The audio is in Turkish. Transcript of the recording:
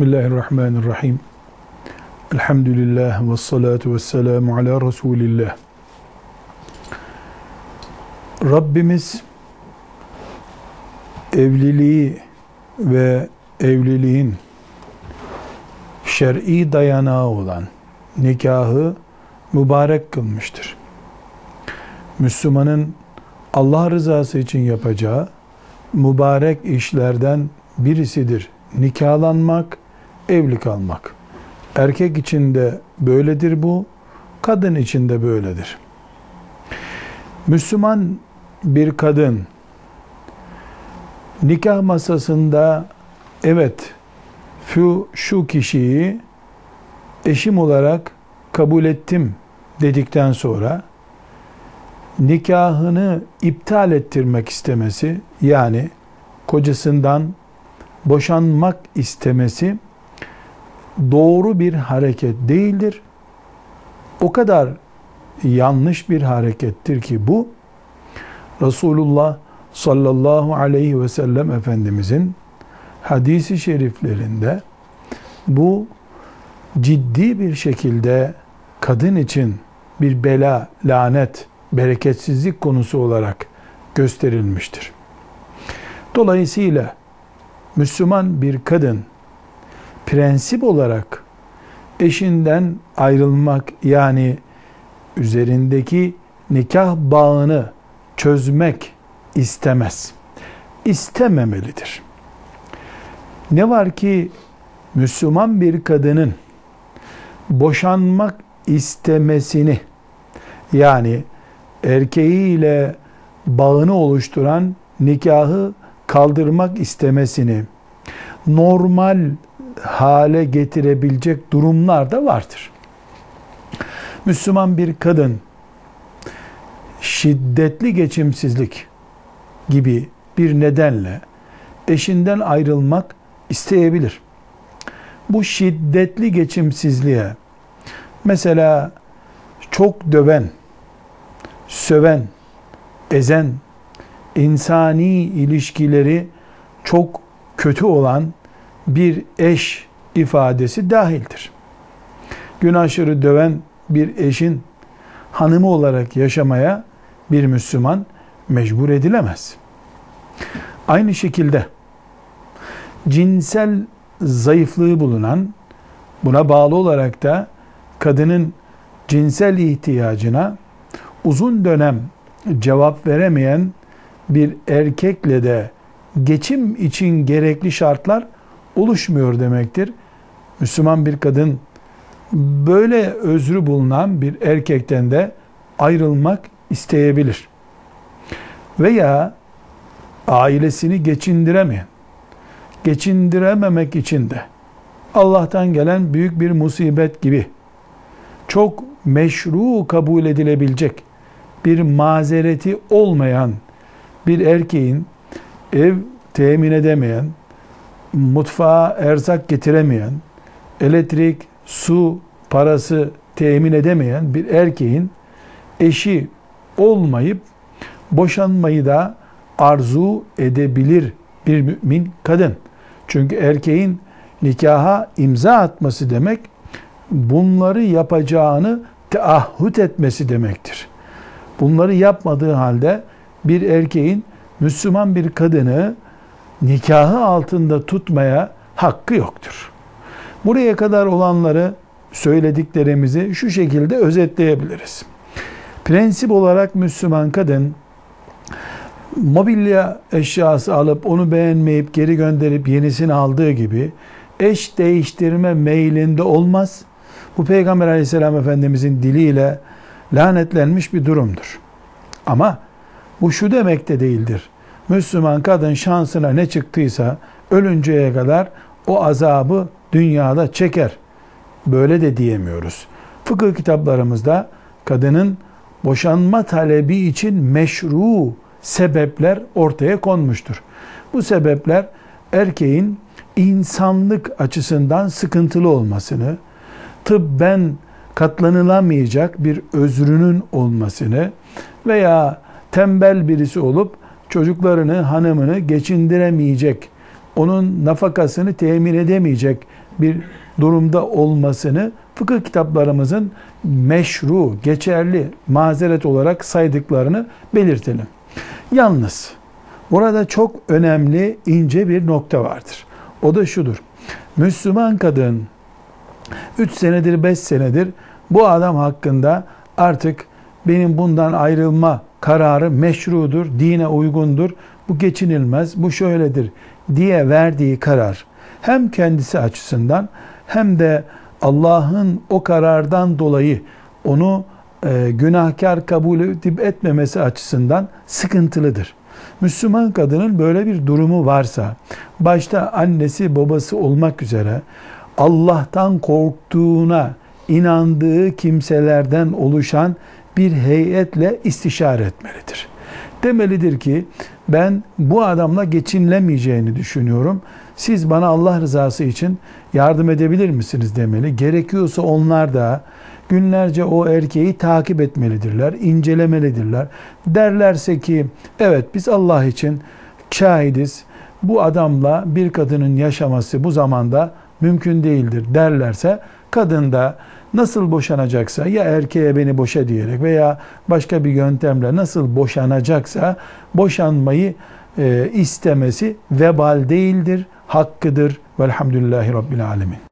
Bismillahirrahmanirrahim. Elhamdülillah ve salatu ve selamu ala Resulillah. Rabbimiz evliliği ve evliliğin şer'i dayanağı olan nikahı mübarek kılmıştır. Müslümanın Allah rızası için yapacağı mübarek işlerden birisidir nikahlanmak, evli kalmak. Erkek için de böyledir bu, kadın için de böyledir. Müslüman bir kadın nikah masasında evet şu kişiyi eşim olarak kabul ettim dedikten sonra nikahını iptal ettirmek istemesi, yani kocasından boşanmak istemesi doğru bir hareket değildir. O kadar yanlış bir harekettir ki bu, Resulullah sallallahu aleyhi ve sellem Efendimizin hadisi şeriflerinde bu ciddi bir şekilde kadın için bir bela, lanet, bereketsizlik konusu olarak gösterilmiştir. Dolayısıyla Müslüman bir kadın prensip olarak eşinden ayrılmak, yani üzerindeki nikah bağını çözmek istemez. İstememelidir. Ne var ki Müslüman bir kadının boşanmak istemesini, yani erkeğiyle bağını oluşturan nikahı kaldırmak istemesini normal hale getirebilecek durumlar da vardır. Müslüman bir kadın şiddetli geçimsizlik gibi bir nedenle eşinden ayrılmak isteyebilir. Bu şiddetli geçimsizliğe, mesela çok döven, söven, ezen, insani ilişkileri çok kötü olan bir eş ifadesi dahildir. Günahşarı döven bir eşin hanımı olarak yaşamaya bir Müslüman mecbur edilemez. Aynı şekilde cinsel zayıflığı bulunan, buna bağlı olarak da kadının cinsel ihtiyacına uzun dönem cevap veremeyen bir erkekle de geçim için gerekli şartlar oluşmuyor demektir. Müslüman bir kadın böyle özrü bulunan bir erkekten de ayrılmak isteyebilir. Veya ailesini geçindiremeyen, geçindirememek için de Allah'tan gelen büyük bir musibet gibi çok meşru kabul edilebilecek bir mazereti olmayan bir erkeğin ev temin edemeyen, mutfağa erzak getiremeyen, elektrik, su parası temin edemeyen bir erkeğin eşi olmayıp boşanmayı da arzu edebilir bir mümin kadın. Çünkü erkeğin nikaha imza atması demek, bunları yapacağını taahhüt etmesi demektir. Bunları yapmadığı halde bir erkeğin Müslüman bir kadını nikahı altında tutmaya hakkı yoktur. Buraya kadar olanları, söylediklerimizi şu şekilde özetleyebiliriz. Prensip olarak Müslüman kadın mobilya eşyası alıp onu beğenmeyip geri gönderip yenisini aldığı gibi eş değiştirme meylinde olmaz. Bu Peygamber Aleyhisselam Efendimizin diliyle lanetlenmiş bir durumdur. Ama bu şu demek de değildir: Müslüman kadın şansına ne çıktıysa ölünceye kadar o azabı dünyada çeker. Böyle de diyemiyoruz. Fıkıh kitaplarımızda kadının boşanma talebi için meşru sebepler ortaya konmuştur. Bu sebepler erkeğin insanlık açısından sıkıntılı olmasını, tıbben katlanılamayacak bir özrünün olmasını veya tembel birisi olup çocuklarını, hanımını geçindiremeyecek, onun nafakasını temin edemeyecek bir durumda olmasını fıkıh kitaplarımızın meşru, geçerli mazeret olarak saydıklarını belirtelim. Yalnız burada çok önemli ince bir nokta vardır. O da şudur. Müslüman kadın 3 senedir 5 senedir bu adam hakkında artık benim bundan ayrılma kararı meşrudur, dine uygundur, bu geçinilmez, bu şöyledir diye verdiği karar hem kendisi açısından hem de Allah'ın o karardan dolayı onu günahkar kabul edip etmemesi açısından sıkıntılıdır. Müslüman kadının böyle bir durumu varsa, başta annesi babası olmak üzere Allah'tan korktuğuna inandığı kimselerden oluşan bir heyetle istişare etmelidir. Demelidir ki ben bu adamla geçinilemeyeceğini düşünüyorum. Siz bana Allah rızası için yardım edebilir misiniz demeli. Gerekiyorsa onlar da günlerce o erkeği takip etmelidirler, incelemelidirler. Derlerse ki evet biz Allah için şahidiz, bu adamla bir kadının yaşaması bu zamanda mümkün değildir derlerse, kadın da nasıl boşanacaksa, ya erkeğe beni boşa diyerek veya başka bir yöntemle nasıl boşanacaksa boşanmayı istemesi vebal değildir, hakkıdır. Velhamdülillahi Rabbil Alemin.